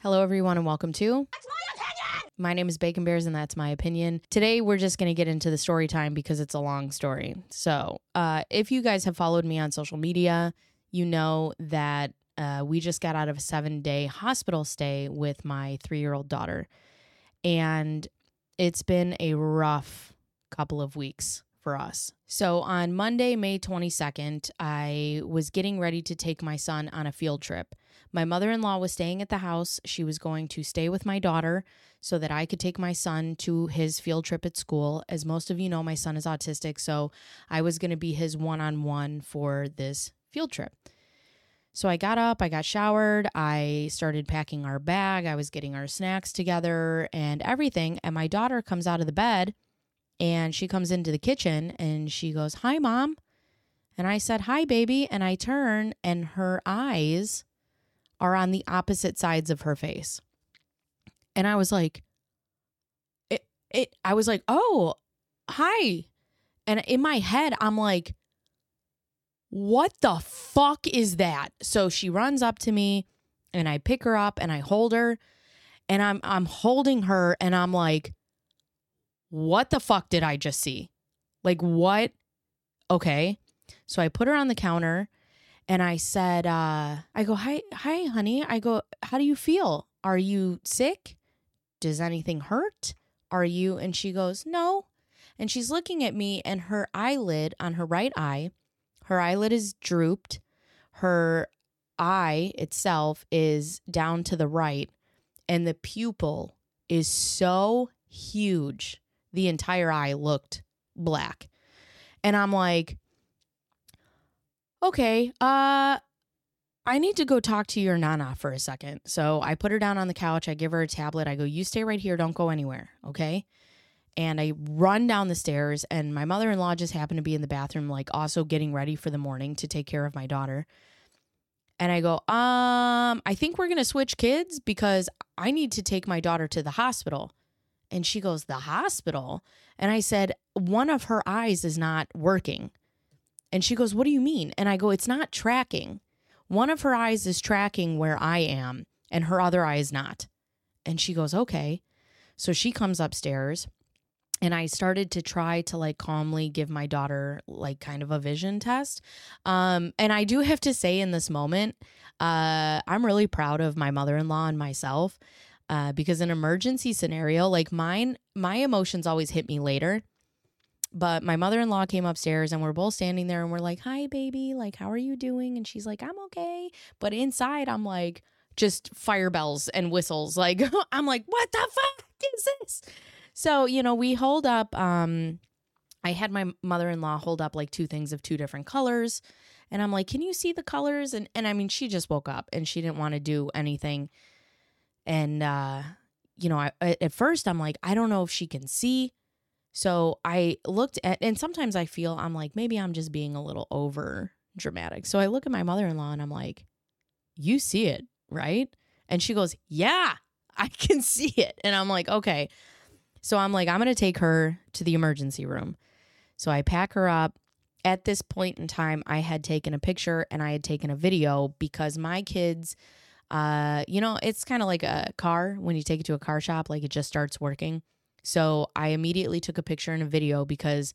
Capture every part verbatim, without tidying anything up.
Hello, everyone, and welcome to... That's my opinion! My name is Bacon Bears, and that's my opinion. Today, we're just going to get into the story time because it's a long story. So uh, if you guys have followed me on social media, you know that uh, we just got out of a seven-day hospital stay with my three-year-old daughter. And it's been a rough couple of weeks for us. So on Monday, May twenty-second, I was getting ready to take my son on a field trip. My mother-in-law was staying at the house. She was going to stay with my daughter so that I could take my son to his field trip at school. As most of you know, my son is autistic, so I was going to be his one-on-one for this field trip. So I got up, I got showered, I started packing our bag, I was getting our snacks together and everything, and my daughter comes out of the bed, and she comes into the kitchen, and she goes, "Hi, Mom." And I said, "Hi, baby," and I turn, and her eyes are on the opposite sides of her face. And I was like, it, it, I was like, "Oh, hi." And in my head, I'm like, what the fuck is that? So she runs up to me and I pick her up and I hold her and I'm, I'm holding her and I'm like, what the fuck did I just see? Like what? Okay. So I put her on the counter. And I said, uh, I go, hi, hi, honey. I go, how do you feel? Are you sick? Does anything hurt? Are you? And she goes, no. And she's looking at me and her eyelid on her right eye, her eyelid is drooped. Her eye itself is down to the right. And the pupil is so huge. The entire eye looked black. And I'm like, okay, uh, I need to go talk to your nana for a second. So I put her down on the couch. I give her a tablet. I go, you stay right here. Don't go anywhere. Okay. And I run down the stairs and my mother-in-law just happened to be in the bathroom, like also getting ready for the morning to take care of my daughter. And I go, um, I think we're going to switch kids because I need to take my daughter to the hospital. And she goes, the hospital? And I said, one of her eyes is not working. And she goes, what do you mean? And I go, it's not tracking. One of her eyes is tracking where I am and her other eye is not. And she goes, okay. So she comes upstairs and I started to try to like calmly give my daughter like kind of a vision test. Um, and I do have to say in this moment, uh, I'm really proud of my mother-in-law and myself uh, because an emergency scenario like mine, my emotions always hit me later. But my mother-in-law came upstairs and we're both standing there and we're like, hi, baby, like, how are you doing? And she's like, I'm okay. But inside, I'm like, just fire bells and whistles. Like, I'm like, what the fuck is this? So, you know, we hold up. Um, I had my mother-in-law hold up like two things of two different colors. And I'm like, can you see the colors? And, and I mean, she just woke up and she didn't want to do anything. And, uh, you know, I, at first I'm like, I don't know if she can see. So I looked at, and sometimes I feel I'm like, maybe I'm just being a little over dramatic. So I look at my mother-in-law and I'm like, you see it, right? And she goes, yeah, I can see it. And I'm like, okay. So I'm like, I'm going to take her to the emergency room. So I pack her up. At this point in time, I had taken a picture and I had taken a video because my kids, uh, you know, it's kind of like a car. When you take it to a car shop, like it just starts working. So I immediately took a picture and a video because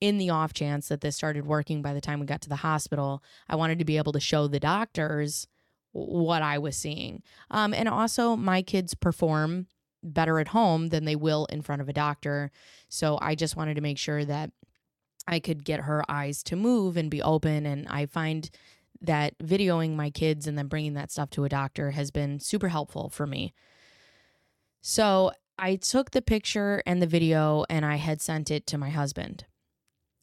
in the off chance that this started working by the time we got to the hospital, I wanted to be able to show the doctors what I was seeing. Um, and also my kids perform better at home than they will in front of a doctor. So I just wanted to make sure that I could get her eyes to move and be open. And I find that videoing my kids and then bringing that stuff to a doctor has been super helpful for me. So I took the picture and the video and I had sent it to my husband.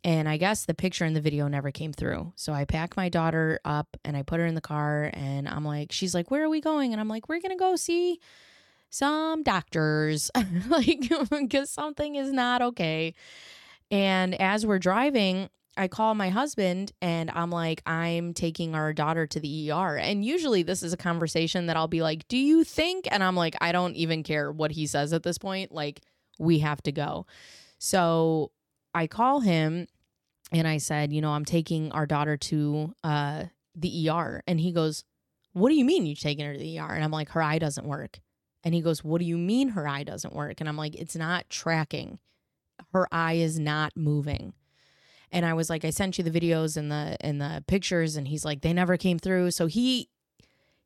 And I guess the picture and the video never came through. So I packed my daughter up and I put her in the car and I'm like, she's like, where are we going? And I'm like, we're going to go see some doctors like because something is not okay. And as we're driving, I call my husband and I'm like, I'm taking our daughter to the E R. And usually this is a conversation that I'll be like, do you think? And I'm like, I don't even care what he says at this point. Like, we have to go. So I call him and I said, you know, I'm taking our daughter to uh, the E R. And he goes, what do you mean you've taken her to the E R? And I'm like, her eye doesn't work. And he goes, what do you mean her eye doesn't work? And I'm like, it's not tracking. Her eye is not moving. And I was like, I sent you the videos and the and the pictures. And he's like, they never came through. So he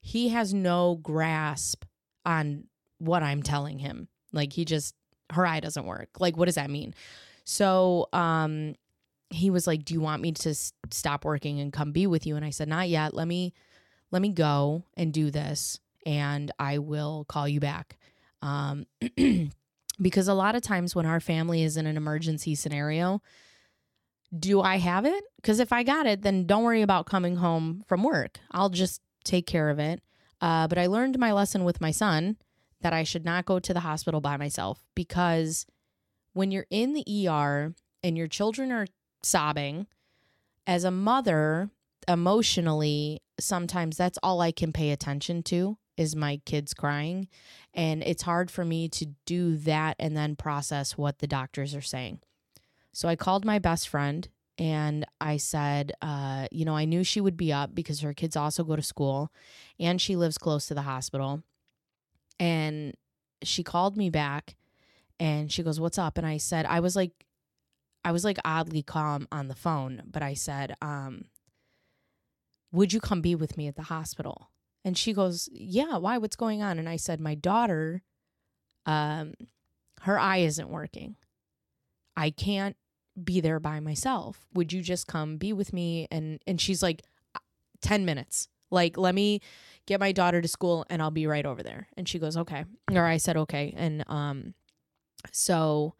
he has no grasp on what I'm telling him. Like, he just, her eye doesn't work. Like, what does that mean? So um, he was like, do you want me to s- stop working and come be with you? And I said, not yet. Let me, let me go and do this. And I will call you back. Um, because a lot of times when our family is in an emergency scenario, do I have it? Because if I got it, then don't worry about coming home from work. I'll just take care of it. Uh, but I learned my lesson with my son that I should not go to the hospital by myself, because when you're in the E R and your children are sobbing, as a mother, emotionally, sometimes that's all I can pay attention to is my kids crying. And it's hard for me to do that and then process what the doctors are saying. So I called my best friend and I said, uh, you know, I knew she would be up because her kids also go to school and she lives close to the hospital. And she called me back and she goes, what's up? And I said, I was like, I was like oddly calm on the phone, but I said, um, would you come be with me at the hospital? And she goes, yeah, why? What's going on? And I said, my daughter, um, her eye isn't working. I can't be there by myself. Would you just come be with me? And and she's like, ten minutes. Like, let me get my daughter to school and I'll be right over there. And she goes, okay. Or I said, okay. And um, so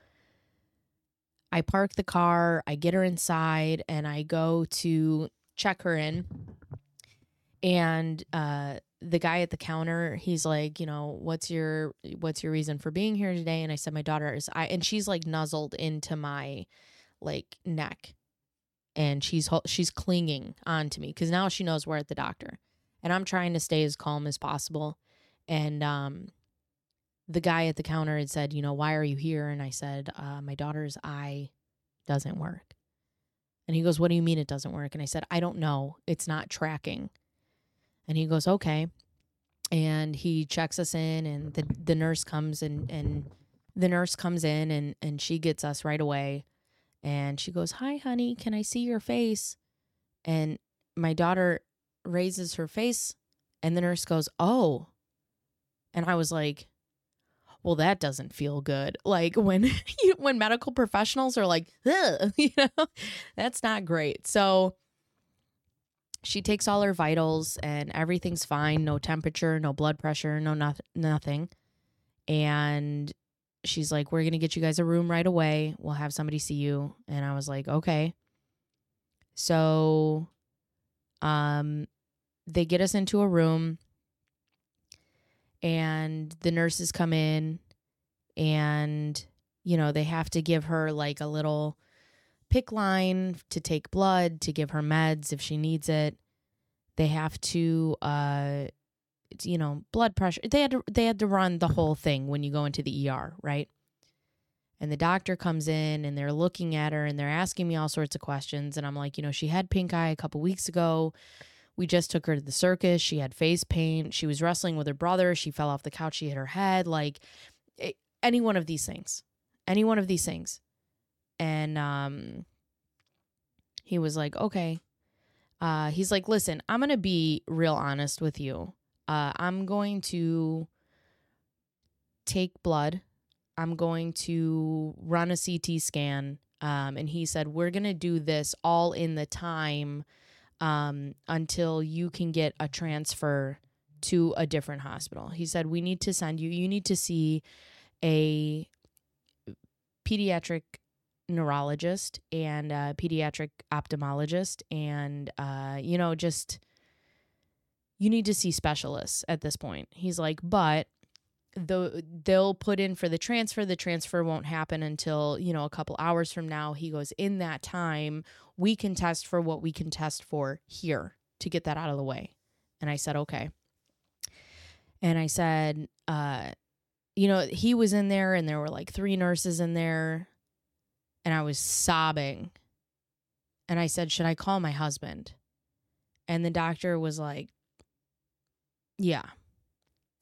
I park the car, I get her inside, and I go to check her in. And uh, the guy at the counter, he's like, you know, what's your what's your reason for being here today? And I said, my daughter is, I, and she's like nuzzled into my like neck, and she's she's clinging on to me because now she knows we're at the doctor, and I'm trying to stay as calm as possible. And um, the guy at the counter had said, you know, why are you here? And I said, uh, my daughter's eye doesn't work. And he goes, what do you mean it doesn't work? And I said, I don't know. It's not tracking. And he goes, okay. And he checks us in, and the, the nurse comes and, and the nurse comes in and, and she gets us right away. And she goes, hi, honey, can I see your face? And my daughter raises her face and the nurse goes, oh. And I was like, well, that doesn't feel good. Like when you, when medical professionals are like, ugh, you know, that's not great. So she takes all her vitals and everything's fine. No temperature, no blood pressure, no noth- nothing. And she's like, we're going to get you guys a room right away. We'll have somebody see you. And I was like, okay. So um, they get us into a room and the nurses come in and, you know, they have to give her like a little pick line to take blood, to give her meds if she needs it. They have to, uh, you know, blood pressure. They had to, they had to run the whole thing when you go into the E R, right? And the doctor comes in and they're looking at her and they're asking me all sorts of questions. And I'm like, you know, she had pink eye a couple weeks ago. We just took her to the circus. She had face paint. She was wrestling with her brother. She fell off the couch. She hit her head. Like it, any one of these things, any one of these things. And um, he was like, okay. Uh, he's like, listen, I'm going to be real honest with you. Uh, I'm going to take blood. I'm going to run a C T scan. Um, and he said, we're going to do this all in the time um, until you can get a transfer to a different hospital. He said, we need to send you, you need to see a pediatric neurologist and a pediatric ophthalmologist, and uh you know just you need to see specialists at this point. He's like, but the they'll put in for the transfer the transfer won't happen until, you know, a couple hours from now. He goes, in that time we can test for what we can test for here to get that out of the way. And I said, okay. And I said, uh you know, he was in there and there were like three nurses in there. And I was sobbing. And I said, should I call my husband? And the doctor was like, Yeah.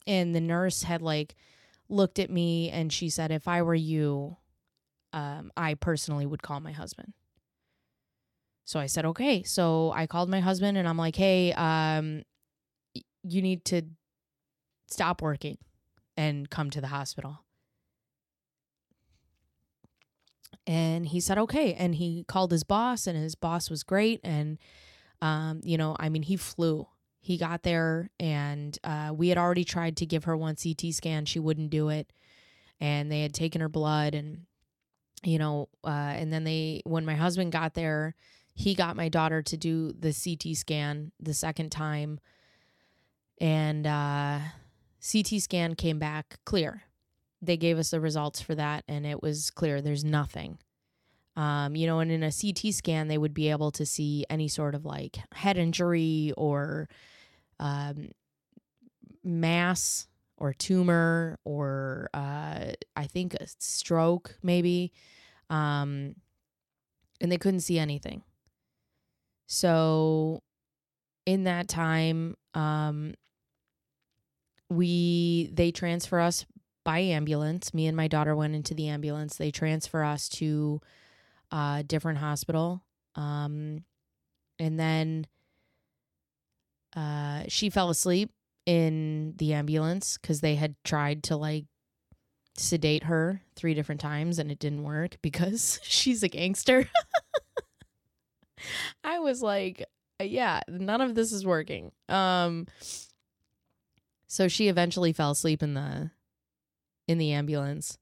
And the nurse had like looked at me and she said, if I were you, um, I personally would call my husband. So I said, okay. So I called my husband and I'm like, hey, um, y- you need to stop working and come to the hospital. And he said, okay. And he called his boss and his boss was great. And, um, you know, I mean, he flew. He got there and uh, we had already tried to give her one C T scan. She wouldn't do it. And they had taken her blood and, you know, uh, and then they, when my husband got there, he got my daughter to do the C T scan the second time. And uh, C T scan came back clear. They gave us the results for that and it was clear. There's nothing. Um, you know, and in a C T scan, they would be able to see any sort of like head injury or um, mass or tumor or uh, I think a stroke maybe. Um, and they couldn't see anything. So in that time, um, we they transfer us by ambulance. Me and my daughter went into the ambulance. They transfer us to a uh, different hospital. Um, and then uh, she fell asleep in the ambulance because they had tried to like sedate her three different times and it didn't work because she's a gangster. I was like, yeah, none of this is working. Um, so she eventually fell asleep in the, in the ambulance.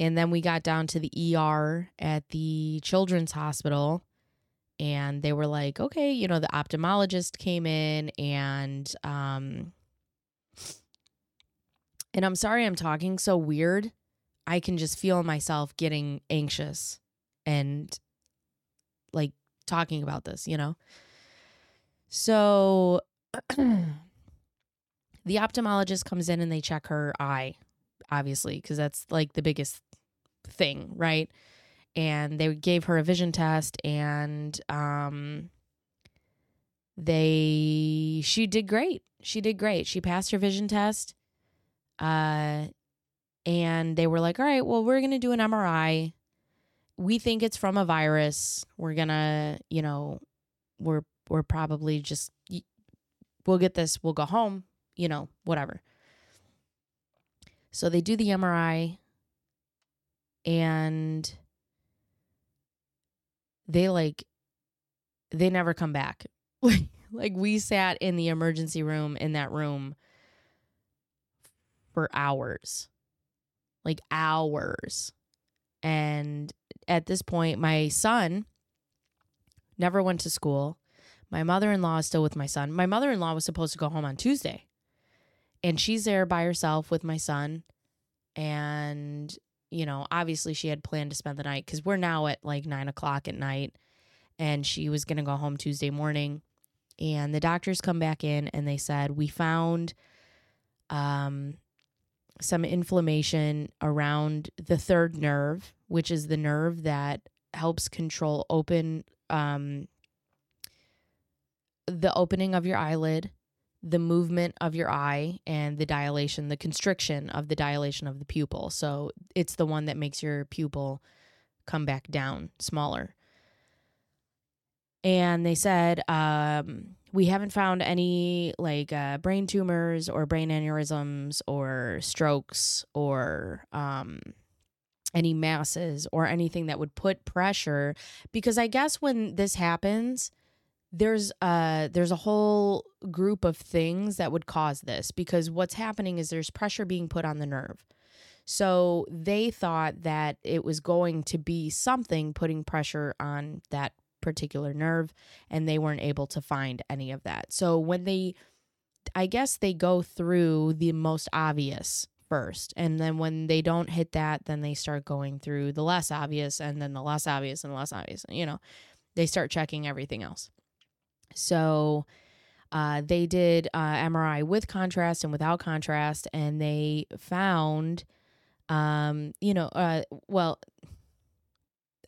And then we got down to the E R at the Children's Hospital and they were like, okay, you know, the ophthalmologist came in and, um, and I'm sorry I'm talking so weird. I can just feel myself getting anxious and like talking about this, you know? So the ophthalmologist comes in and they check her eye, obviously, because that's like the biggest thing, right? And they gave her a vision test and um they she did great she did great she passed her vision test uh and they were like, all right, well, we're gonna do an M R I. We think it's from a virus. We're gonna, you know, we're we're probably just, we'll get this, we'll go home, you know, whatever. So they do the M R I and they like, they never come back. Like we sat in the emergency room in that room for hours, like hours. And at this point, my son never went to school. My mother-in-law is still with my son. My mother-in-law was supposed to go home on Tuesday. And she's there by herself with my son. And, you know, obviously she had planned to spend the night because we're now at like nine o'clock at night. And she was going to go home Tuesday morning. And the doctors come back in and they said, we found um, some inflammation around the third nerve, which is the nerve that helps control open um, the opening of your eyelid, the movement of your eye, and the dilation, the constriction of the dilation of the pupil. So it's the one that makes your pupil come back down, smaller. And they said, um, we haven't found any like uh, brain tumors or brain aneurysms or strokes or um, any masses or anything that would put pressure. Because I guess when this happens, There's uh there's a whole group of things that would cause this, because what's happening is there's pressure being put on the nerve. So they thought that it was going to be something putting pressure on that particular nerve, and they weren't able to find any of that. So when they, I guess they go through the most obvious first, and then when they don't hit that, then they start going through the less obvious, and then the less obvious and less obvious, you know, they start checking everything else. So uh, they did uh, M R I with contrast and without contrast, and they found, um, you know, uh, well,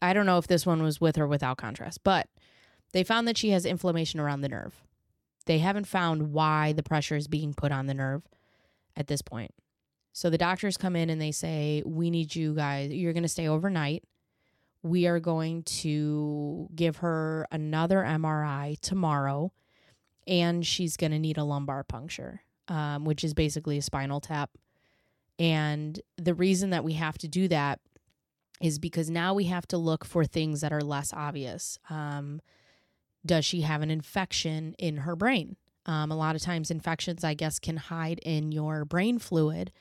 I don't know if this one was with or without contrast, but they found that she has inflammation around the nerve, They haven't found why the pressure is being put on the nerve at this point. So the doctors come in and they say, we need you guys. You're going to stay overnight. We are going to give her another M R I tomorrow, and she's going to need a lumbar puncture, um, which is basically a spinal tap. And the reason that we have to do that is because now we have to look for things that are less obvious. Um, does she have an infection in her brain? Um, a lot of times infections, I guess, can hide in your brain fluid.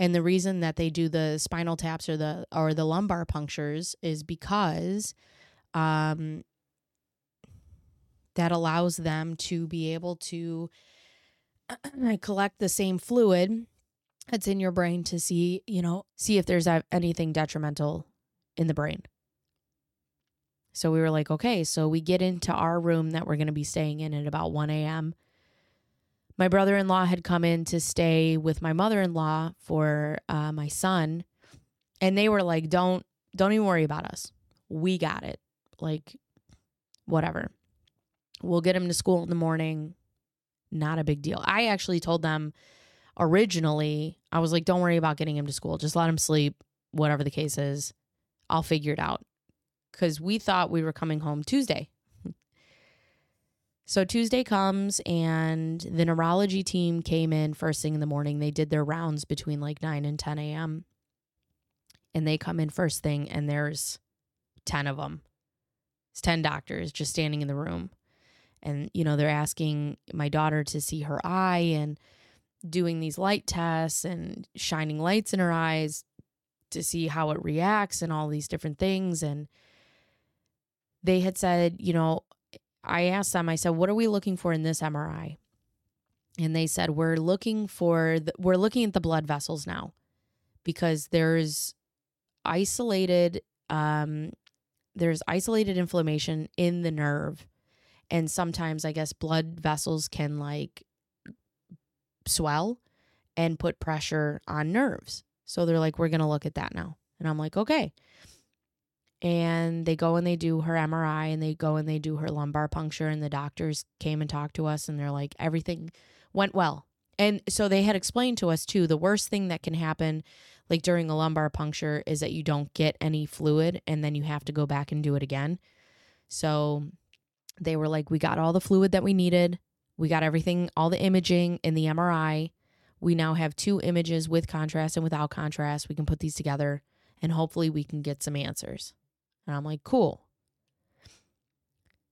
And the reason that they do the spinal taps or the or the lumbar punctures is because um, that allows them to be able to collect the same fluid that's in your brain to see, you know, see if there's anything detrimental in the brain. So we were like, okay, so we get into our room that we're going to be staying in at about one a.m. My brother-in-law had come in to stay with my mother-in-law for uh, my son, and they were like, don't, don't even worry about us. We got it. Like, whatever. We'll get him to school in the morning. Not a big deal. I actually told them originally, I was like, don't worry about getting him to school. Just let him sleep, whatever the case is. I'll figure it out. Because we thought we were coming home Tuesday. So Tuesday comes and the neurology team came in first thing in the morning. They did their rounds between like nine and ten a.m. And they come in first thing, and there's ten of them. It's ten doctors just standing in the room. And, you know, they're asking my daughter to see her eye and doing these light tests and shining lights in her eyes to see how it reacts and all these different things. And they had said, you know, I asked them, I said, what are we looking for in this M R I? And they said, we're looking for, the, we're looking at the blood vessels now because there's isolated, um, there's isolated inflammation in the nerve. And sometimes I guess blood vessels can like swell and put pressure on nerves. So they're like, we're going to look at that now. And I'm like, okay. And they go and they do her M R I and they go and they do her lumbar puncture, and the doctors came and talked to us, and they're like, everything went well. And so they had explained to us too, the worst thing that can happen like during a lumbar puncture is that you don't get any fluid and then you have to go back and do it again. So they were like, we got all the fluid that we needed. We got everything, all the imaging in the M R I. We now have two images with contrast and without contrast. We can put these together and hopefully we can get some answers. And I'm like, cool.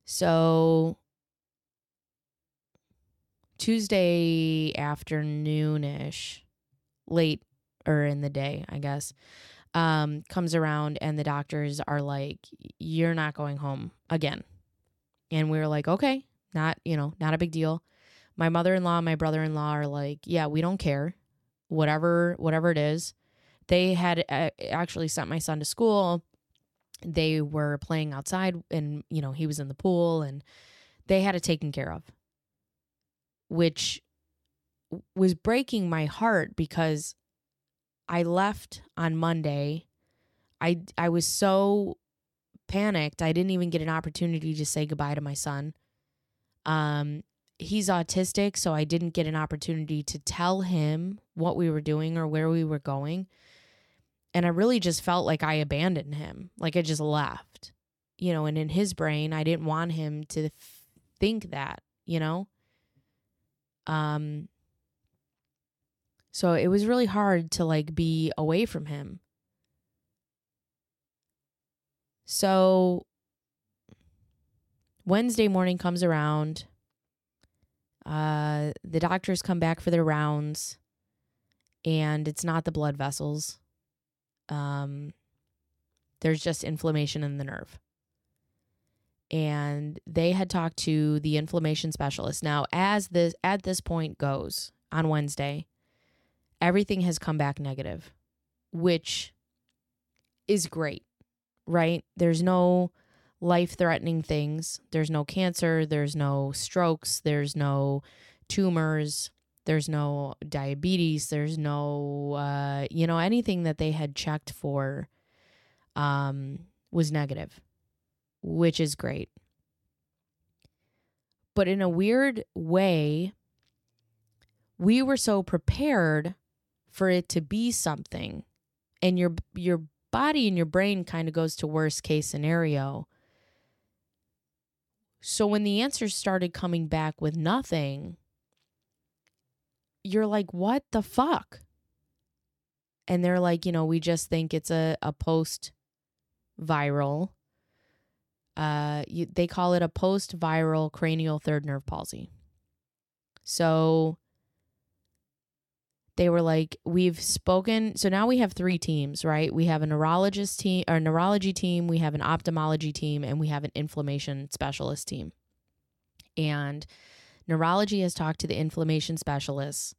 So Tuesday afternoon-ish, late or in the day, I guess, um, comes around and the doctors are like, you're not going home again. And we were like, okay, not, you know, not a big deal. My mother-in-law and my brother-in-law are like, yeah, we don't care. Whatever, whatever it is. They had uh, actually sent my son to school. They were playing outside and, you know, he was in the pool, and they had it taken care of, which was breaking my heart because I left on Monday. I, I was so panicked. I didn't even get an opportunity to say goodbye to my son. Um, he's autistic, so I didn't get an opportunity to tell him what we were doing or where we were going. And I really just felt like I abandoned him. Like I just left, you know, and in his brain, I didn't want him to f- think that, you know? Um, so it was really hard to like be away from him. So Wednesday morning comes around. Uh, the doctors come back for their rounds, and it's not the blood vessels. Um, there's just inflammation in the nerve. And they had talked to the inflammation specialist. Now, as this, at this point goes on Wednesday, everything has come back negative, which is great, right? There's no life-threatening things. There's no cancer. There's no strokes. There's no tumors. There's no diabetes. There's no, uh, you know, anything that they had checked for um, was negative, which is great. But in a weird way, we were so prepared for it to be something. And your your body and your brain kind of goes to worst case scenario. So when the answers started coming back with nothing, you're like, what the fuck? And they're like, you know, we just think it's a, a post-viral. Uh, you, they call it a post-viral cranial third nerve palsy. So they were like, we've spoken. So now we have three teams, right? We have a neurologist team, or neurology team. We have an ophthalmology team, and we have an inflammation specialist team. And neurology has talked to the inflammation specialists.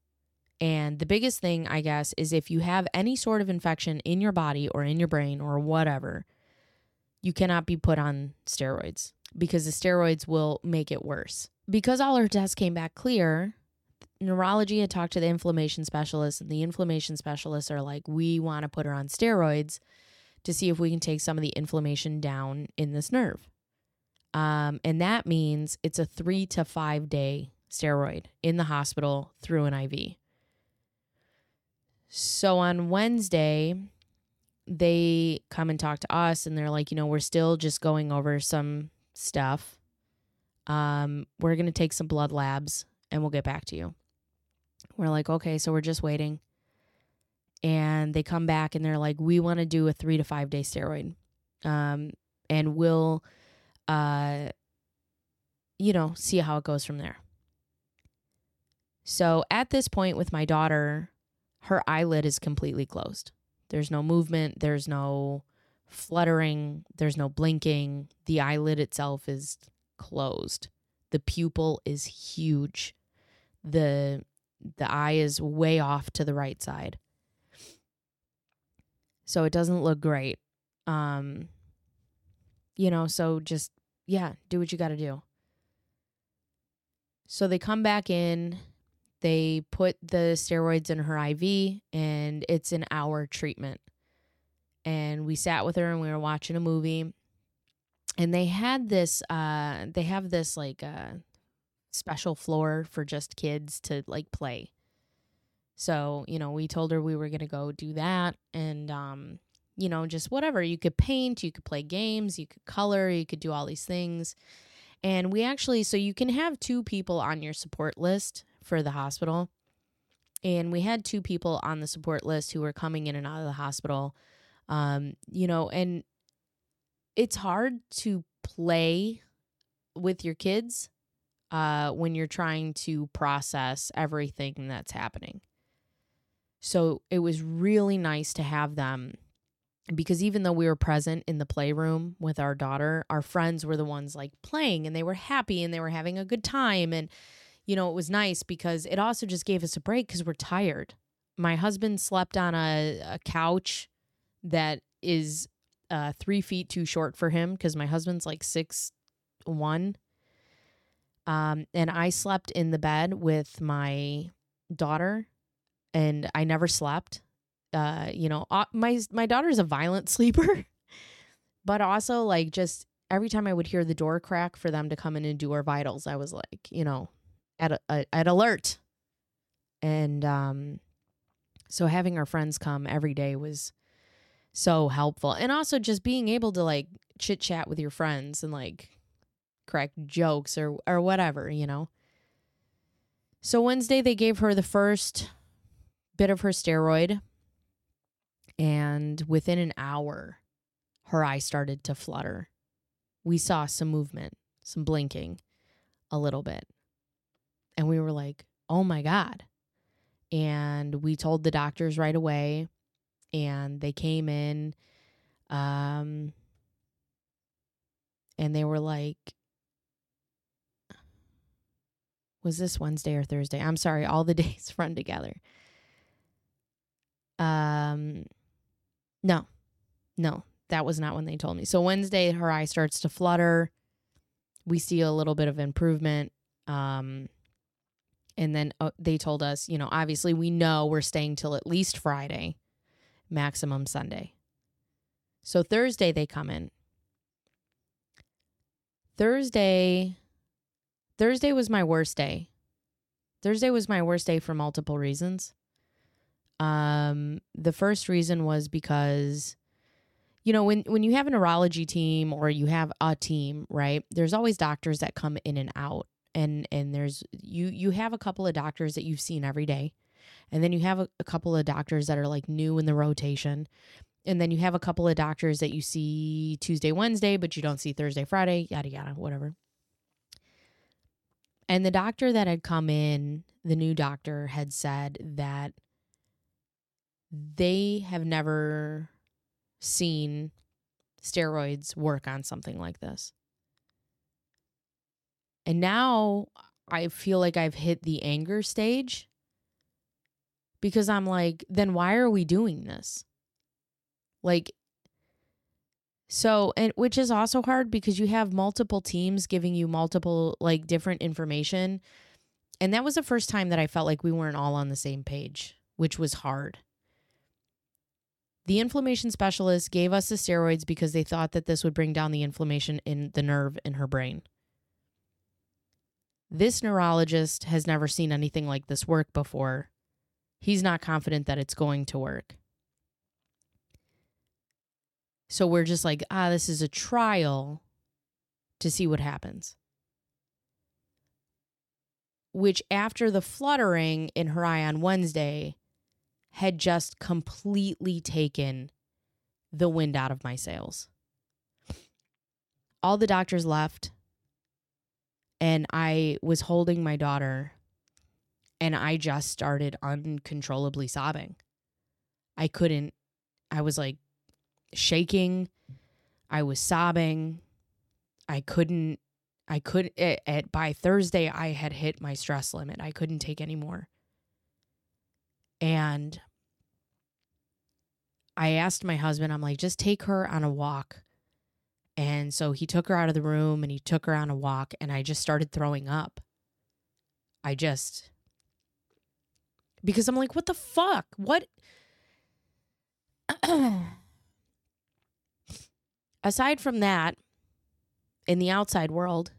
And the biggest thing, I guess, is if you have any sort of infection in your body or in your brain or whatever, you cannot be put on steroids because the steroids will make it worse. Because all her tests came back clear, neurology had talked to the inflammation specialists, and the inflammation specialists are like, we want to put her on steroids to see if we can take some of the inflammation down in this nerve. Um, and that means it's a three to five day steroid in the hospital through an I V. So on Wednesday, they come and talk to us, and they're like, you know, we're still just going over some stuff. Um, we're going to take some blood labs and we'll get back to you. We're like, okay, so we're just waiting. And they come back and they're like, we want to do a three to five day steroid. Um, and we'll, uh, you know, see how it goes from there. So at this point with my daughter, her eyelid is completely closed. There's no movement. There's no fluttering. There's no blinking. The eyelid itself is closed. The pupil is huge. The the eye is way off to the right side. So it doesn't look great. Um, you know, so just, yeah, do what you got to do. So they come back in. They put the steroids in her I V, and it's an hour treatment. And we sat with her, and we were watching a movie. And they had this, uh, they have this like uh, special floor for just kids to like play. So, you know, we told her we were gonna go do that, and um, you know, just whatever. You could paint, you could play games, you could color, you could do all these things. And we actually, so you can have two people on your support list for the hospital. And we had two people on the support list who were coming in and out of the hospital. Um, you know, and it's hard to play with your kids uh, when you're trying to process everything that's happening. So it was really nice to have them, because even though we were present in the playroom with our daughter, our friends were the ones like playing, and they were happy and they were having a good time. And you know, it was nice because it also just gave us a break because we're tired. My husband slept on a, a couch that is uh, three feet too short for him because my husband's like six one. Um, and I slept in the bed with my daughter, and I never slept. Uh, you know, my, my daughter's a violent sleeper, but also like just every time I would hear the door crack for them to come in and do our vitals, I was like, you know, At, a, at alert. And um, so having our friends come every day was so helpful. And also just being able to like chit chat with your friends and like crack jokes or, or whatever, you know. So Wednesday they gave her the first bit of her steroid. And within an hour, her eye started to flutter. We saw some movement, some blinking a little bit. And we were like, oh my God. And we told the doctors right away, and they came in um, and they were like, was this Wednesday or Thursday? I'm sorry, all the days run together. Um, no, no, that was not when they told me. So Wednesday, her eye starts to flutter. We see a little bit of improvement. Um, And then uh, they told us, you know, obviously we know we're staying till at least Friday, maximum Sunday. So Thursday they come in. Thursday, Thursday was my worst day. Thursday was my worst day for multiple reasons. Um, the first reason was because, you know, when, when you have a neurology team or you have a team, right, there's always doctors that come in and out. And and there's you you have a couple of doctors that you've seen every day. And then you have a, a couple of doctors that are like new in the rotation. And then you have a couple of doctors that you see Tuesday, Wednesday, but you don't see Thursday, Friday, yada, yada, whatever. And the doctor that had come in, the new doctor, had said that they have never seen steroids work on something like this. And now I feel like I've hit the anger stage because I'm like, then why are we doing this? Like, so, and which is also hard because you have multiple teams giving you multiple, like, different information. And that was the first time that I felt like we weren't all on the same page, which was hard. The inflammation specialist gave us the steroids because they thought that this would bring down the inflammation in the nerve in her brain. This neurologist has never seen anything like this work before. He's not confident that it's going to work. So we're just like, ah, this is a trial to see what happens. Which after the fluttering in her eye on Wednesday had just completely taken the wind out of my sails. All the doctors left and I was holding my daughter and I just started uncontrollably sobbing. I couldn't, I was like, shaking. I was sobbing. I couldn't, I couldn't, it, it, by Thursday, I had hit my stress limit. I couldn't take any more. And I asked my husband, I'm like, just take her on a walk. And so he took her out of the room and he took her on a walk and I just started throwing up. I just, because I'm like, what the fuck? What? Aside from that, in the outside world,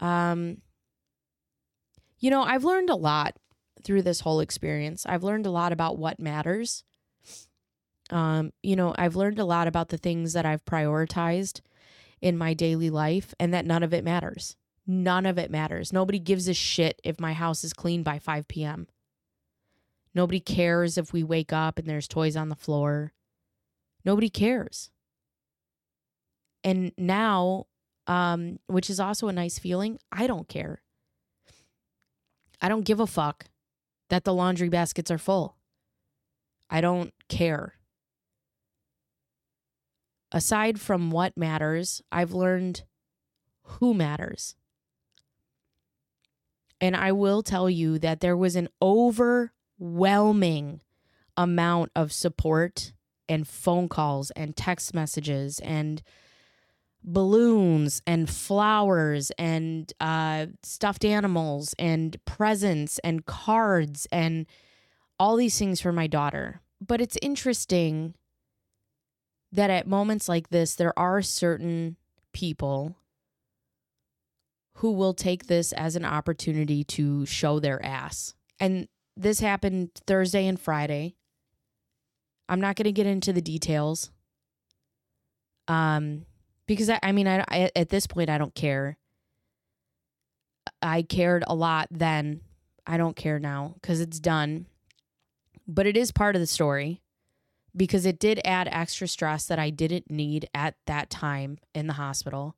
um, you know, I've learned a lot through this whole experience. I've learned a lot about what matters. Um, you know, I've learned a lot about the things that I've prioritized in my daily life and that none of it matters. None of it matters. Nobody gives a shit if my house is clean by five p.m. Nobody cares if we wake up and there's toys on the floor. Nobody cares. And now, um, which is also a nice feeling, I don't care. I don't give a fuck that the laundry baskets are full. I don't care. Aside from what matters, I've learned who matters. And I will tell you that there was an overwhelming amount of support and phone calls and text messages and balloons and flowers and uh, stuffed animals and presents and cards and all these things for my daughter. But it's interesting that at moments like this, there are certain people who will take this as an opportunity to show their ass. And this happened Thursday and Friday. I'm not going to get into the details. Um, because I, I mean, I, I, at this point, I don't care. I cared a lot then. I don't care now because it's done. But it is part of the story because it did add extra stress that I didn't need at that time in the hospital.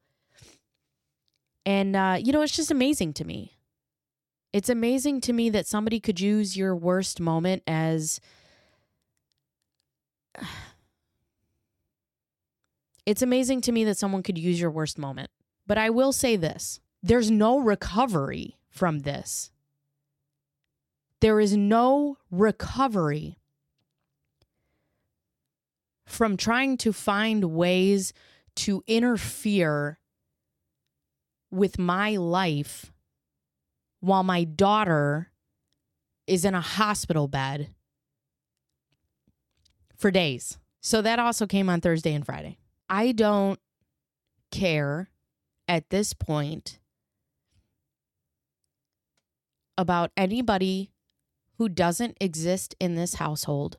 And, uh, you know, it's just amazing to me. It's amazing to me that somebody could use your worst moment as... It's amazing to me that someone could use your worst moment. But I will say this. There's no recovery from this. There is no recovery from trying to find ways to interfere with my life while my daughter is in a hospital bed for days. So that also came on Thursday and Friday. I don't care at this point about anybody who doesn't exist in this household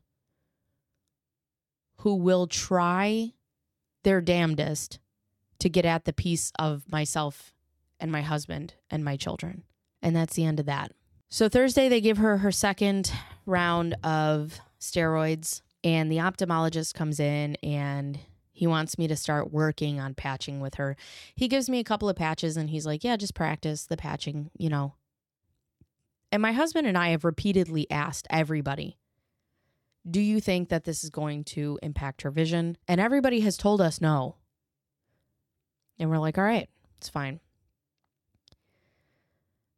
who will try their damnedest to get at the piece of myself and my husband and my children. And that's the end of that. So Thursday, they give her her second round of steroids, and the ophthalmologist comes in and he wants me to start working on patching with her. He gives me a couple of patches and he's like, yeah, just practice the patching, you know. And my husband and I have repeatedly asked everybody, do you think that this is going to impact her vision? And everybody has told us no. And we're like, all right, it's fine.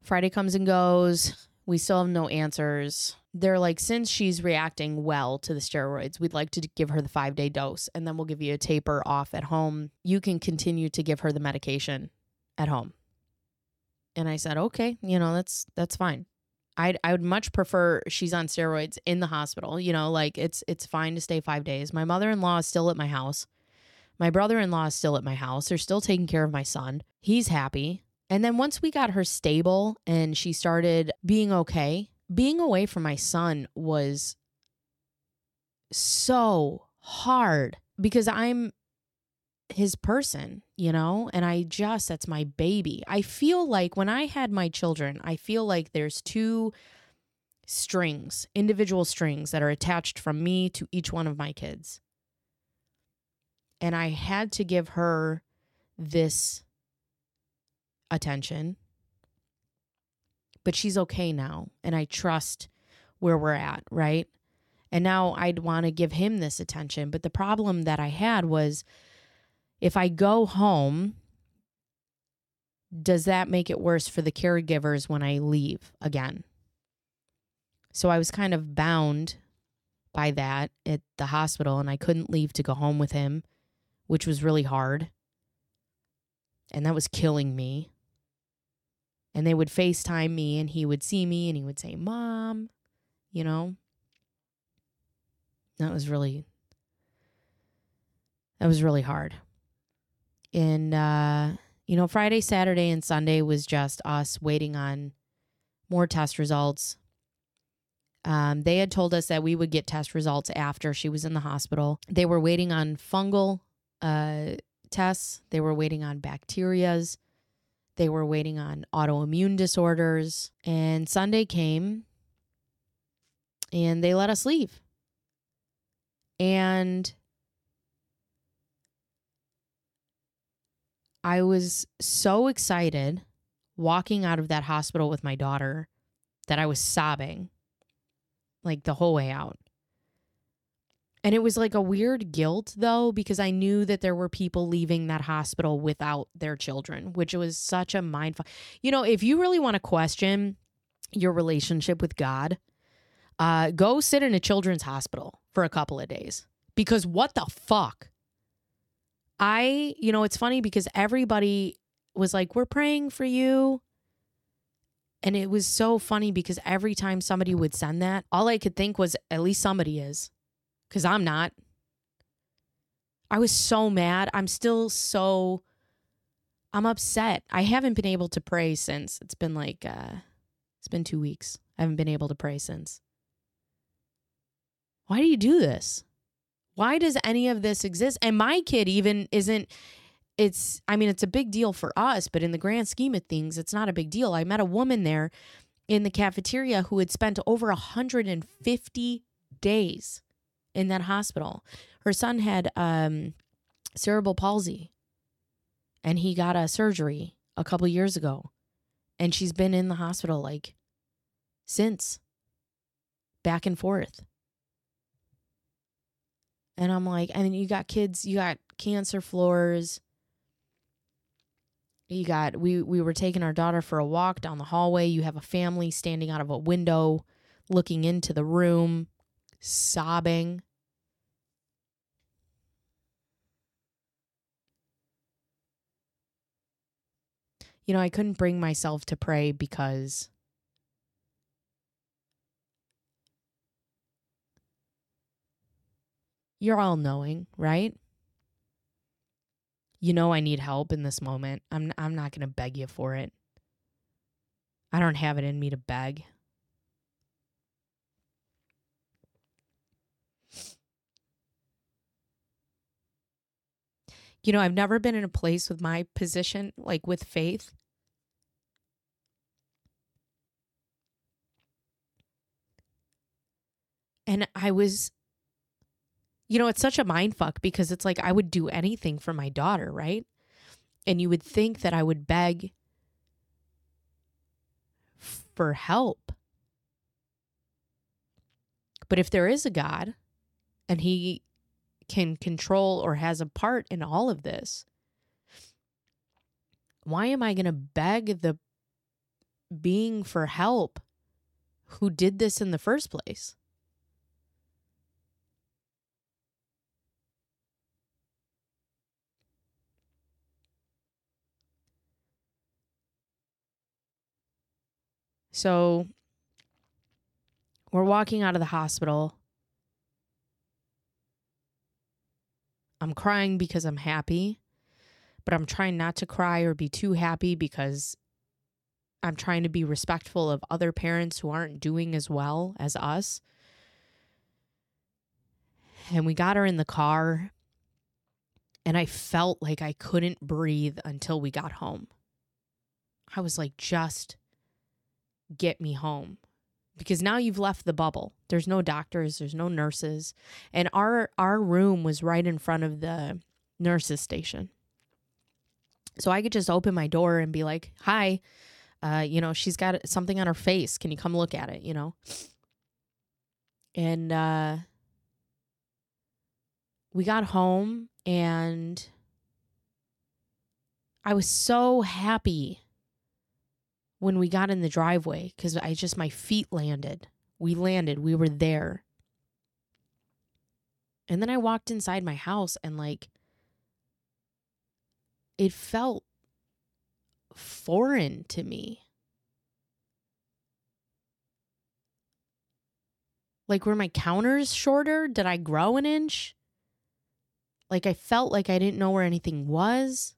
Friday comes and goes. We still have no answers. They're like, since she's reacting well to the steroids, we'd like to give her the five-day dose, and then we'll give you a taper off at home. You can continue to give her the medication at home. And I said, okay, you know, that's that's fine. I'd, I would much prefer she's on steroids in the hospital. You know, like it's it's fine to stay five days. My mother-in-law is still at my house. My brother-in-law is still at my house. They're still taking care of my son. He's happy. And then once we got her stable and she started being okay, being away from my son was so hard because I'm his person, you know, and I just, that's my baby. I feel like when I had my children, I feel like there's two strings, individual strings that are attached from me to each one of my kids. And I had to give her this attention, but she's okay now. And I trust where we're at. Right. And now I'd want to give him this attention. But the problem that I had was if I go home, does that make it worse for the caregivers when I leave again? So I was kind of bound by that at the hospital and I couldn't leave to go home with him, which was really hard. And that was killing me. And they would FaceTime me and he would see me and he would say, Mom, you know, that was really, that was really hard. And, uh, you know, Friday, Saturday and Sunday was just us waiting on more test results. Um, they had told us that we would get test results after she was in the hospital. They were waiting on fungal uh, tests. They were waiting on bacterias. They were waiting on autoimmune disorders, and Sunday came and they let us leave. And I was so excited walking out of that hospital with my daughter that I was sobbing like the whole way out. And it was like a weird guilt, though, because I knew that there were people leaving that hospital without their children, which was such a mindfuck. You know, if you really want to question your relationship with God, uh, go sit in a children's hospital for a couple of days. Because what the fuck? I, you know, it's funny because everybody was like, we're praying for you. And it was so funny because every time somebody would send that, all I could think was, at least somebody is. Because I'm not. I was so mad. I'm still so, I'm upset. I haven't been able to pray since. It's been like, uh, it's been two weeks. I haven't been able to pray since. Why do you do this? Why does any of this exist? And my kid even isn't, it's, I mean, it's a big deal for us, but in the grand scheme of things, it's not a big deal. I met a woman there in the cafeteria who had spent over one hundred fifty days in that hospital. Her son had um, cerebral palsy and he got a surgery a couple years ago. And she's been in the hospital like since, back and forth. And I'm like, and then you got kids, you got cancer floors. You got, we, we were taking our daughter for a walk down the hallway. You have a family standing out of a window looking into the room, sobbing. You know, I couldn't bring myself to pray because you're all knowing, right? You know I need help in this moment. I'm I'm not going to beg you for it. I don't have it in me to beg. You know, I've never been in a place with my position, like with faith, and I was, you know, it's such a mind fuck because it's like I would do anything for my daughter, right? And you would think that I would beg for help. But if there is a God and he can control or has a part in all of this, why am I going to beg the being for help who did this in the first place? So we're walking out of the hospital. I'm crying because I'm happy, but I'm trying not to cry or be too happy because I'm trying to be respectful of other parents who aren't doing as well as us. And we got her in the car, and I felt like I couldn't breathe until we got home. I was like, just get me home, because now you've left the bubble. There's no doctors, there's no nurses, and our our room was right in front of the nurses station, so I could just open my door and be like, hi, uh you know, she's got something on her face, can you come look at it, you know? And uh we got home, and I was so happy when we got in the driveway, because I just, my feet landed. We landed. We were there. And then I walked inside my house, and like, it felt foreign to me. Like, were my counters shorter? Did I grow an inch? Like, I felt like I didn't know where anything was.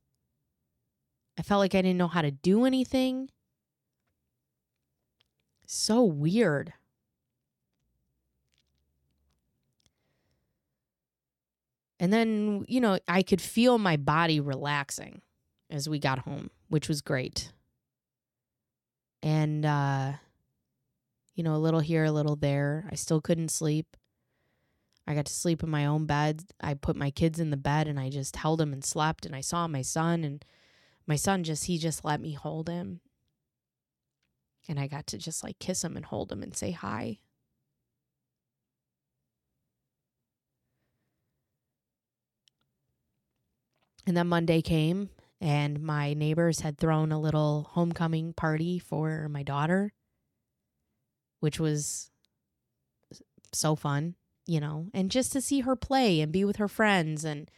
I felt like I didn't know how to do anything. So weird. And then, you know, I could feel my body relaxing as we got home, which was great. And, uh, you know, a little here, a little there. I still couldn't sleep. I got to sleep in my own bed. I put my kids in the bed, and I just held them and slept. And I saw my son, and my son just, he just let me hold him. And I got to just like kiss him and hold him and say hi. And then Monday came, and my neighbors had thrown a little homecoming party for my daughter, which was so fun, you know, and just to see her play and be with her friends and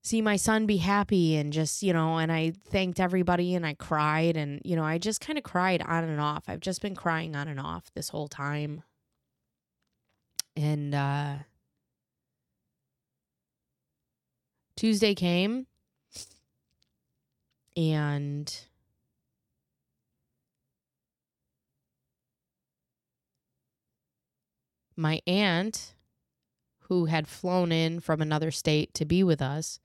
see my son be happy, and just, you know, and I thanked everybody, and I cried, and, you know, I just kind of cried on and off. I've just been crying on and off this whole time. And uh, Tuesday came, and my aunt, who had flown in from another state to be with us,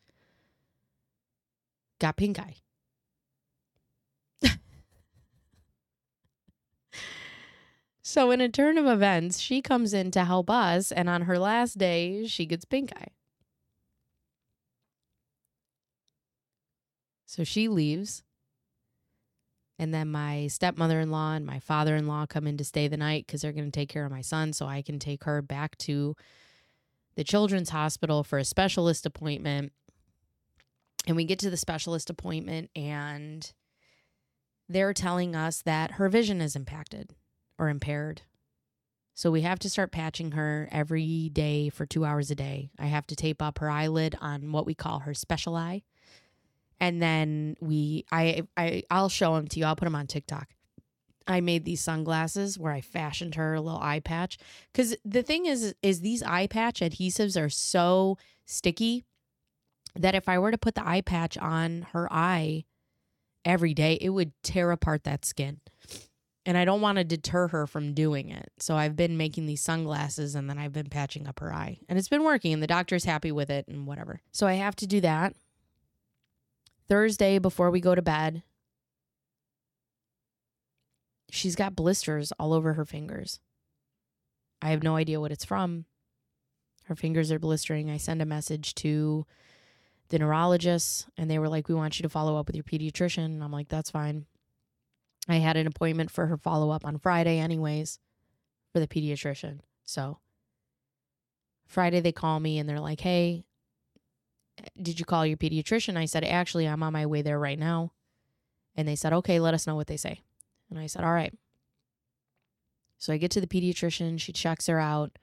got pink eye. So in a turn of events, she comes in to help us, and on her last day, she gets pink eye. So she leaves. And then my stepmother-in-law and my father-in-law come in to stay the night because they're going to take care of my son, so I can take her back to the children's hospital for a specialist appointment. And we get to the specialist appointment, and they're telling us that her vision is impacted or impaired. So we have to start patching her every day for two hours a day. I have to tape up her eyelid on what we call her special eye. And then we, I, I, I'll show them to you. I'll put them on TikTok. I made these sunglasses where I fashioned her a little eye patch. Because the thing is, is these eye patch adhesives are so sticky that if I were to put the eye patch on her eye, every day, it would tear apart that skin. And I don't want to deter her from doing it. So I've been making these sunglasses, and then I've been patching up her eye. And it's been working, and the doctor's happy with it and whatever. So I have to do that. Thursday before we go to bed, she's got blisters all over her fingers. I have no idea what it's from. Her fingers are blistering. I send a message to the neurologist, and they were like, we want you to follow up with your pediatrician. And I'm like, that's fine. I had an appointment for her follow-up on Friday anyways for the pediatrician. So Friday they call me and they're like, hey, did you call your pediatrician? I said, actually, I'm on my way there right now. And they said, okay, let us know what they say. And I said, all right. So I get to the pediatrician. She checks her out.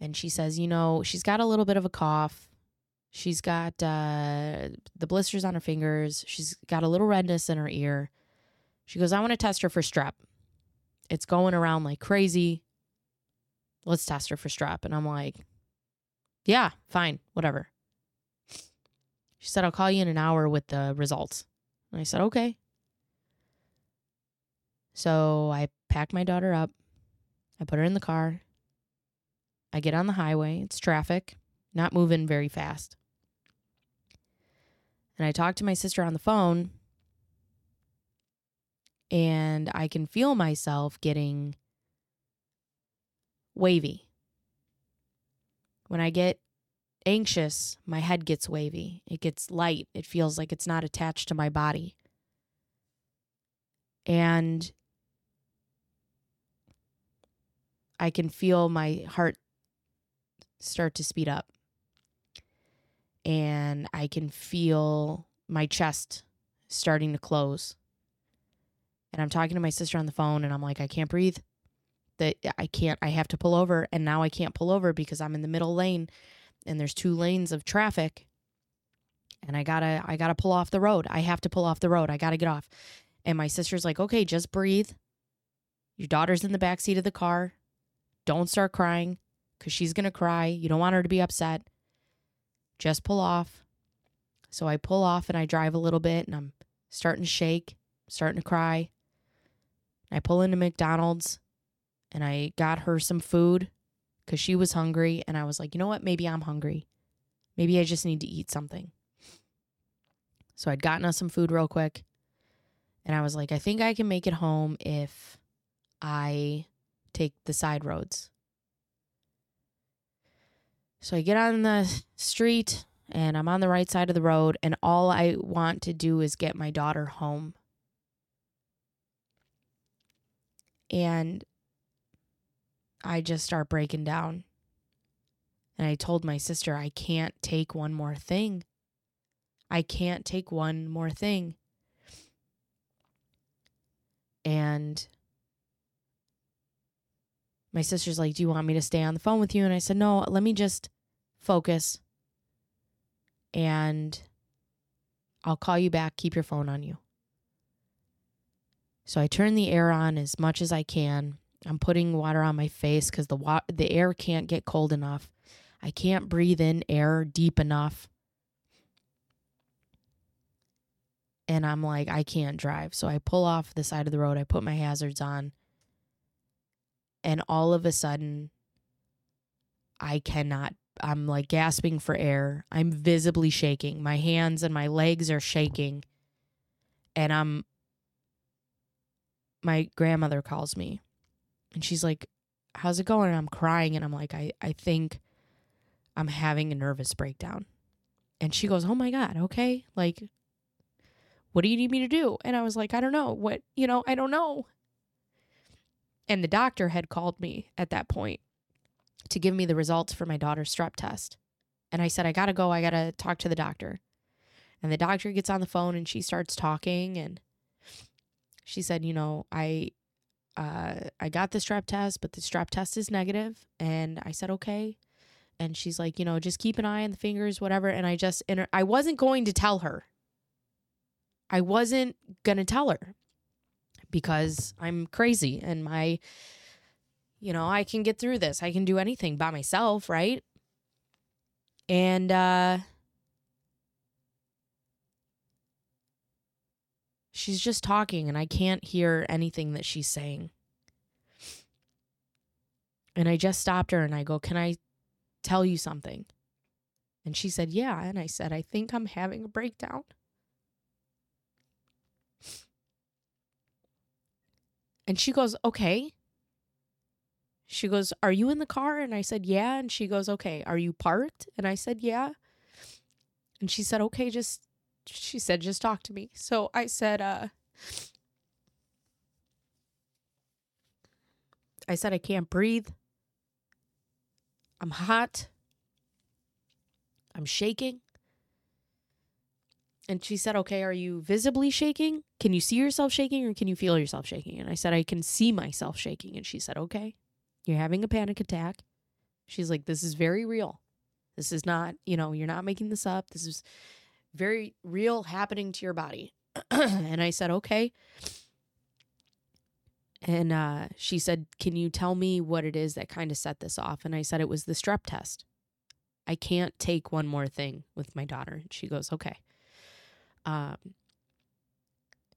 And she says, you know, she's got a little bit of a cough. She's got uh, the blisters on her fingers. She's got a little redness in her ear. She goes, I want to test her for strep. It's going around like crazy. Let's test her for strep. And I'm like, yeah, fine, whatever. She said, I'll call you in an hour with the results. And I said, okay. So I pack my daughter up. I put her in the car. I get on the highway. It's traffic, not moving very fast. And I talk to my sister on the phone. And I can feel myself getting wavy. When I get anxious, my head gets wavy. It gets light. It feels like it's not attached to my body. And I can feel my heart start to speed up. And I can feel my chest starting to close. And I'm talking to my sister on the phone, and I'm like, I can't breathe. That I can't, I have to pull over. And now I can't pull over because I'm in the middle lane and there's two lanes of traffic. And I gotta, I gotta pull off the road. I have to pull off the road. I gotta get off. And my sister's like, okay, just breathe. Your daughter's in the backseat of the car. Don't start crying because she's gonna cry. You don't want her to be upset. Just pull off. So I pull off and I drive a little bit, and I'm starting to shake, starting to cry. I pull into McDonald's, and I got her some food because she was hungry. And I was like, you know what? Maybe I'm hungry. Maybe I just need to eat something. So I'd gotten us some food real quick. And I was like, I think I can make it home if I take the side roads. So I get on the street, and I'm on the right side of the road. And all I want to do is get my daughter home. And I just start breaking down. And I told my sister, I can't take one more thing. I can't take one more thing. And my sister's like, do you want me to stay on the phone with you? And I said, no, let me just focus. And I'll call you back. Keep your phone on you. So I turn the air on as much as I can. I'm putting water on my face because the wa- the air can't get cold enough. I can't breathe in air deep enough. And I'm like, I can't drive. So I pull off the side of the road. I put my hazards on. And all of a sudden, I cannot. I'm like gasping for air. I'm visibly shaking. My hands and my legs are shaking. And I'm... my grandmother calls me, and she's like, how's it going? And I'm crying, and I'm like, I, I think I'm having a nervous breakdown. And she goes, oh my God, okay. Like, what do you need me to do? And I was like, I don't know what, you know, I don't know. And the doctor had called me at that point to give me the results for my daughter's strep test. And I said, I gotta go. I gotta talk to the doctor. And the doctor gets on the phone, and she starts talking, and she said, you know, I uh, I got the strep test, but the strep test is negative. And I said, okay. And she's like, you know, just keep an eye on the fingers, whatever. And I just, inter- I wasn't going to tell her. I wasn't going to tell her because I'm crazy and my, you know, I can get through this. I can do anything by myself, right? And, uh. She's just talking and I can't hear anything that she's saying. And I just stopped her and I go, can I tell you something? And she said, yeah. And I said, I think I'm having a breakdown. And she goes, okay. She goes, are you in the car? And I said, yeah. And she goes, okay, are you parked? And I said, yeah. And she said, okay, just, she said, just talk to me. So I said, uh, I said, I can't breathe. I'm hot. I'm shaking. And she said, okay, are you visibly shaking? Can you see yourself shaking or can you feel yourself shaking? And I said, I can see myself shaking. And she said, okay, you're having a panic attack. She's like, this is very real. This is not, you know, you're not making this up. This is very real happening to your body. And I said, okay. And uh, she said, can you tell me what it is that kind of set this off? And I said, it was the strep test. I can't take one more thing with my daughter. And she goes, okay. Um,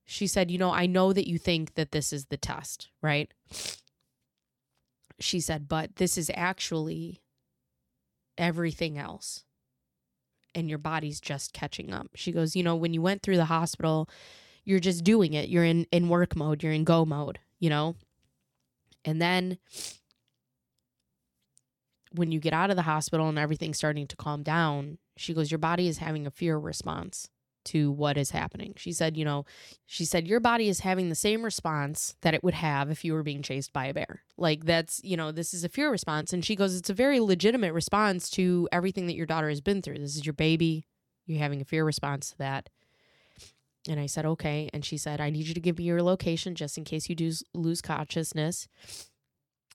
she said, you know, I know that you think that this is the test, right? She said, but this is actually everything else. And your body's just catching up. She goes, you know, when you went through the hospital, you're just doing it. You're in, in work mode. You're in go mode, you know? And then when you get out of the hospital and everything's starting to calm down, she goes, your body is having a fear response to what is happening. She said, you know, she said, your body is having the same response that it would have if you were being chased by a bear. Like that's, you know, this is a fear response. And she goes, it's a very legitimate response to everything that your daughter has been through. This is your baby. You're having a fear response to that. And I said, okay. And she said, I need you to give me your location just in case you do lose consciousness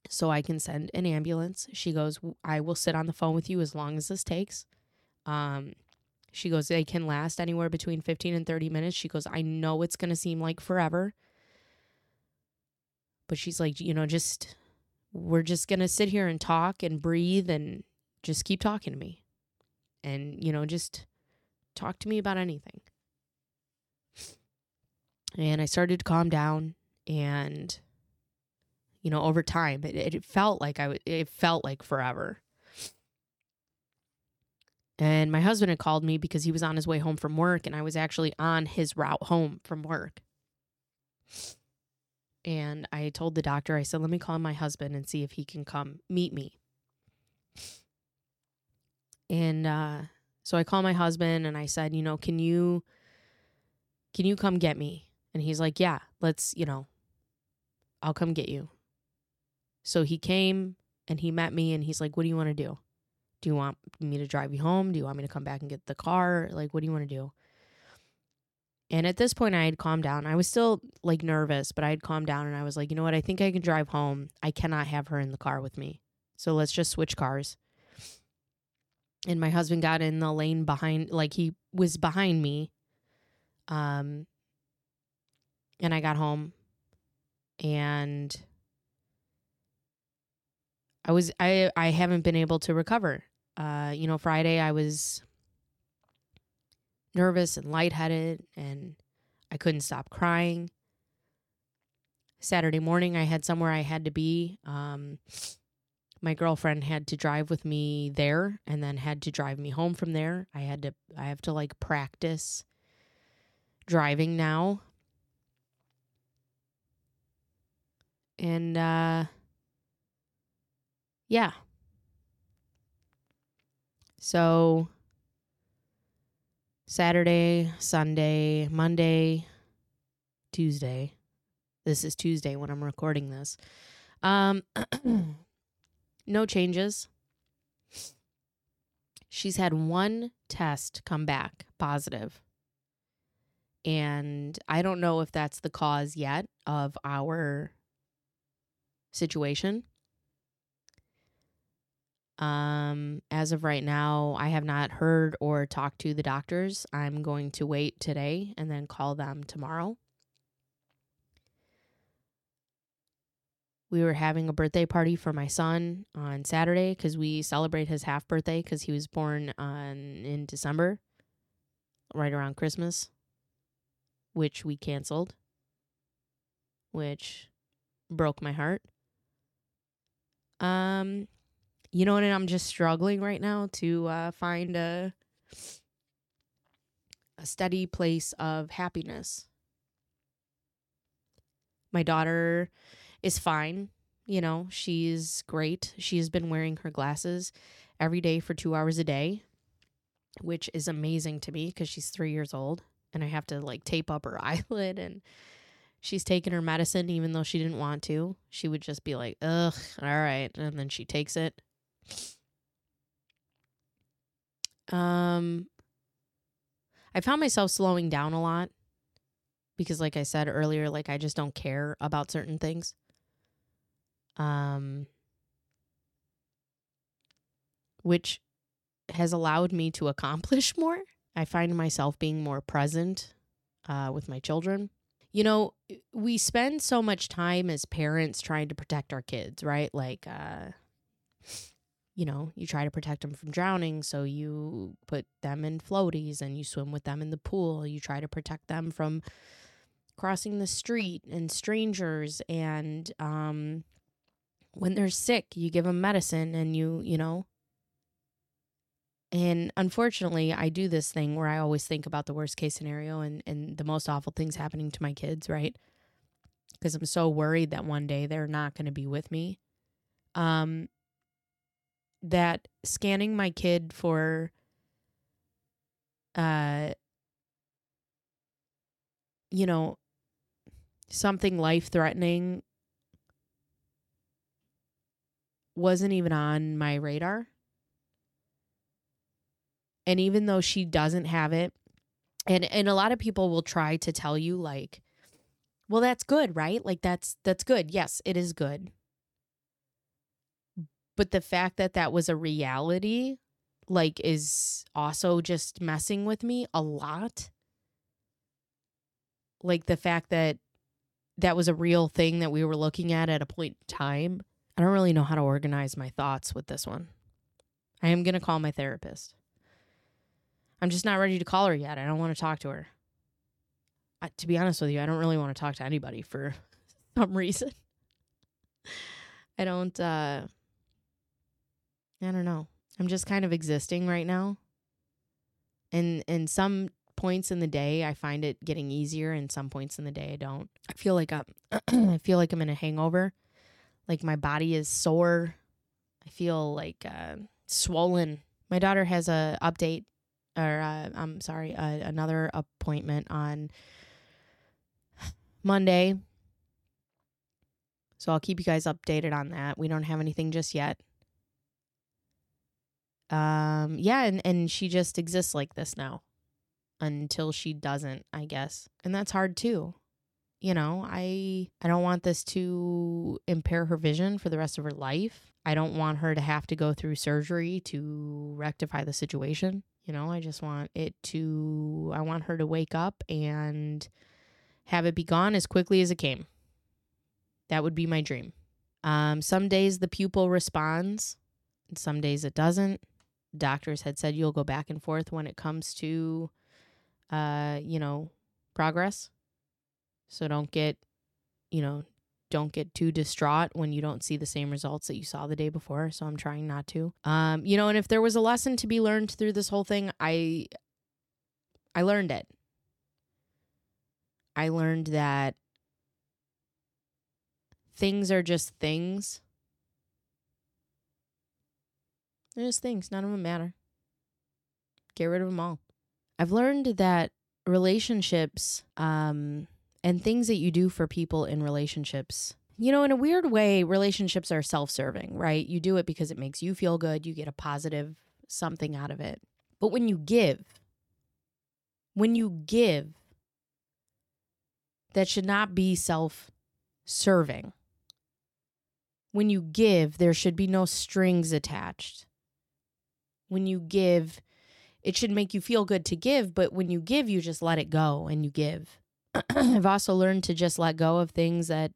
so I can send an ambulance. She goes, I will sit on the phone with you as long as this takes. Um, she goes, they can last anywhere between fifteen and thirty minutes. She goes, I know it's going to seem like forever. But she's like, you know, just, we're just going to sit here and talk and breathe and just keep talking to me. And, you know, just talk to me about anything. And I started to calm down, and, you know, over time, it, it felt like I w- it felt like forever. And my husband had called me because he was on his way home from work, and I was actually on his route home from work. And I told the doctor, I said, let me call my husband and see if he can come meet me. And uh, so I called my husband, and I said, you know, can you... Can you come get me? And he's like, yeah, let's, you know, I'll come get you. So he came and he met me and he's like, what do you want to do? Do you want me to drive you home? Do you want me to come back and get the car? Like, what do you want to do? And at this point I had calmed down. I was still like nervous, but I had calmed down and I was like, you know what? I think I can drive home. I cannot have her in the car with me. So let's just switch cars. And my husband got in the lane behind, like he was behind me. Um, and I got home and I was, I, I haven't been able to recover. Uh, you know, Friday I was nervous and lightheaded and I couldn't stop crying. Saturday morning I had somewhere I had to be. Um, my girlfriend had to drive with me there and then had to drive me home from there. I had to, I have to like practice driving now. And uh yeah. So Saturday, Sunday, Monday, Tuesday. This is Tuesday when I'm recording this. Um no changes. She's had one test come back positive. And I don't know if that's the cause yet of our situation. Um, as of right now, I have not heard or talked to the doctors. I'm going to wait today and then call them tomorrow. We were having a birthday party for my son on Saturday because we celebrate his half birthday because he was born on in December, right around Christmas. which we canceled, which broke my heart. Um, you know what? I'm just struggling right now to uh, find a a steady place of happiness. My daughter is fine. You know, she's great. She's been wearing her glasses every day for two hours a day, which is amazing to me because she's three years old and I have to like tape up her eyelid, and she's taking her medicine even though she didn't want to. She would just be like, ugh, all right. And then she takes it. Um, I found myself slowing down a lot because like I said earlier, like I just don't care about certain things. Um, which has allowed me to accomplish more. I find myself being more present uh, with my children. You know, we spend so much time as parents trying to protect our kids, right? Like, uh, you know, you try to protect them from drowning, so you put them in floaties and you swim with them in the pool. You try to protect them from crossing the street and strangers, and um, when they're sick, you give them medicine and you, you know. And unfortunately, I do this thing where I always think about the worst case scenario and, and the most awful things happening to my kids, right? Because I'm so worried that one day they're not going to be with me. Um, that scanning my kid for, uh, you know, something life-threatening wasn't even on my radar. And even though she doesn't have it, and, and a lot of people will try to tell you like, well, that's good, right? Like that's, that's good. Yes, it is good. But the fact that that was a reality, like, is also just messing with me a lot. Like the fact that that was a real thing that we were looking at at a point in time. I don't really know how to organize my thoughts with this one. I am going to call my therapist. I'm just not ready to call her yet. I don't want to talk to her. I, to be honest with you, I don't really want to talk to anybody for some reason. I don't, uh, I don't know. I'm just kind of existing right now. And, and some points in the day, I find it getting easier. And some points in the day, I don't. I feel like I'm, I feel like I'm in a hangover. Like my body is sore. I feel like uh, swollen. My daughter has a update. or uh, I'm sorry, uh, another appointment on Monday. So I'll keep you guys updated on that. We don't have anything just yet. Um, yeah, and, and she just exists like this now until she doesn't, I guess. And that's hard too. You know, I I don't want this to impair her vision for the rest of her life. I don't want her to have to go through surgery to rectify the situation. You know, I just want it to, I want her to wake up and have it be gone as quickly as it came. That would be my dream. Um, some days the pupil responds, and some days it doesn't. Doctors had said you'll go back and forth when it comes to, uh, you know, progress. So don't get, you know, don't get too distraught when you don't see the same results that you saw the day before. So I'm trying not to, um, you know, and if there was a lesson to be learned through this whole thing, I, I learned it. I learned that things are just things. They're just things. None of them matter. Get rid of them all. I've learned that relationships, um, and things that you do for people in relationships. You know, in a weird way, relationships are self-serving, right? You do it because it makes you feel good. You get a positive something out of it. But when you give, when you give, that should not be self-serving. When you give, there should be no strings attached. When you give, it should make you feel good to give, but when you give, you just let it go and you give. I've also learned to just let go of things that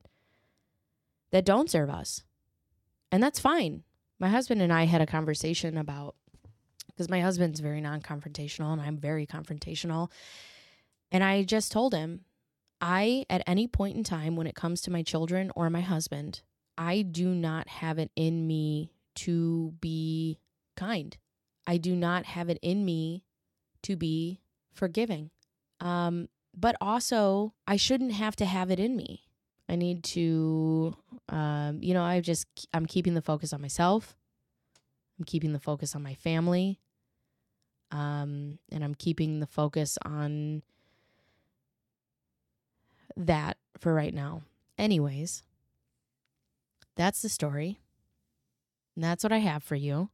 that don't serve us. And that's fine. My husband and I had a conversation about, because my husband's very non-confrontational and I'm very confrontational. And I just told him, I, at any point in time when it comes to my children or my husband, I do not have it in me to be kind. I do not have it in me to be forgiving. Um, but also, I shouldn't have to have it in me. I need to, um, you know, I just, I'm keeping the focus on myself. I'm keeping the focus on my family. Um, and I'm keeping the focus on that for right now. Anyways, that's the story. And that's what I have for you.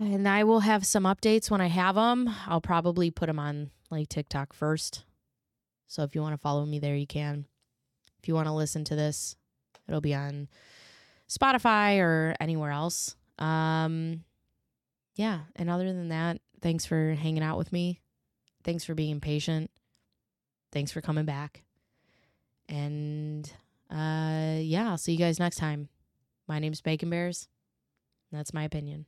And I will have some updates when I have them. I'll probably put them on like TikTok first. So if you want to follow me there, you can. If you want to listen to this, it'll be on Spotify or anywhere else. Um, yeah. And other than that, thanks for hanging out with me. Thanks for being patient. Thanks for coming back. And uh, yeah, I'll see you guys next time. My name's Bacon Bearzz. That's my opinion.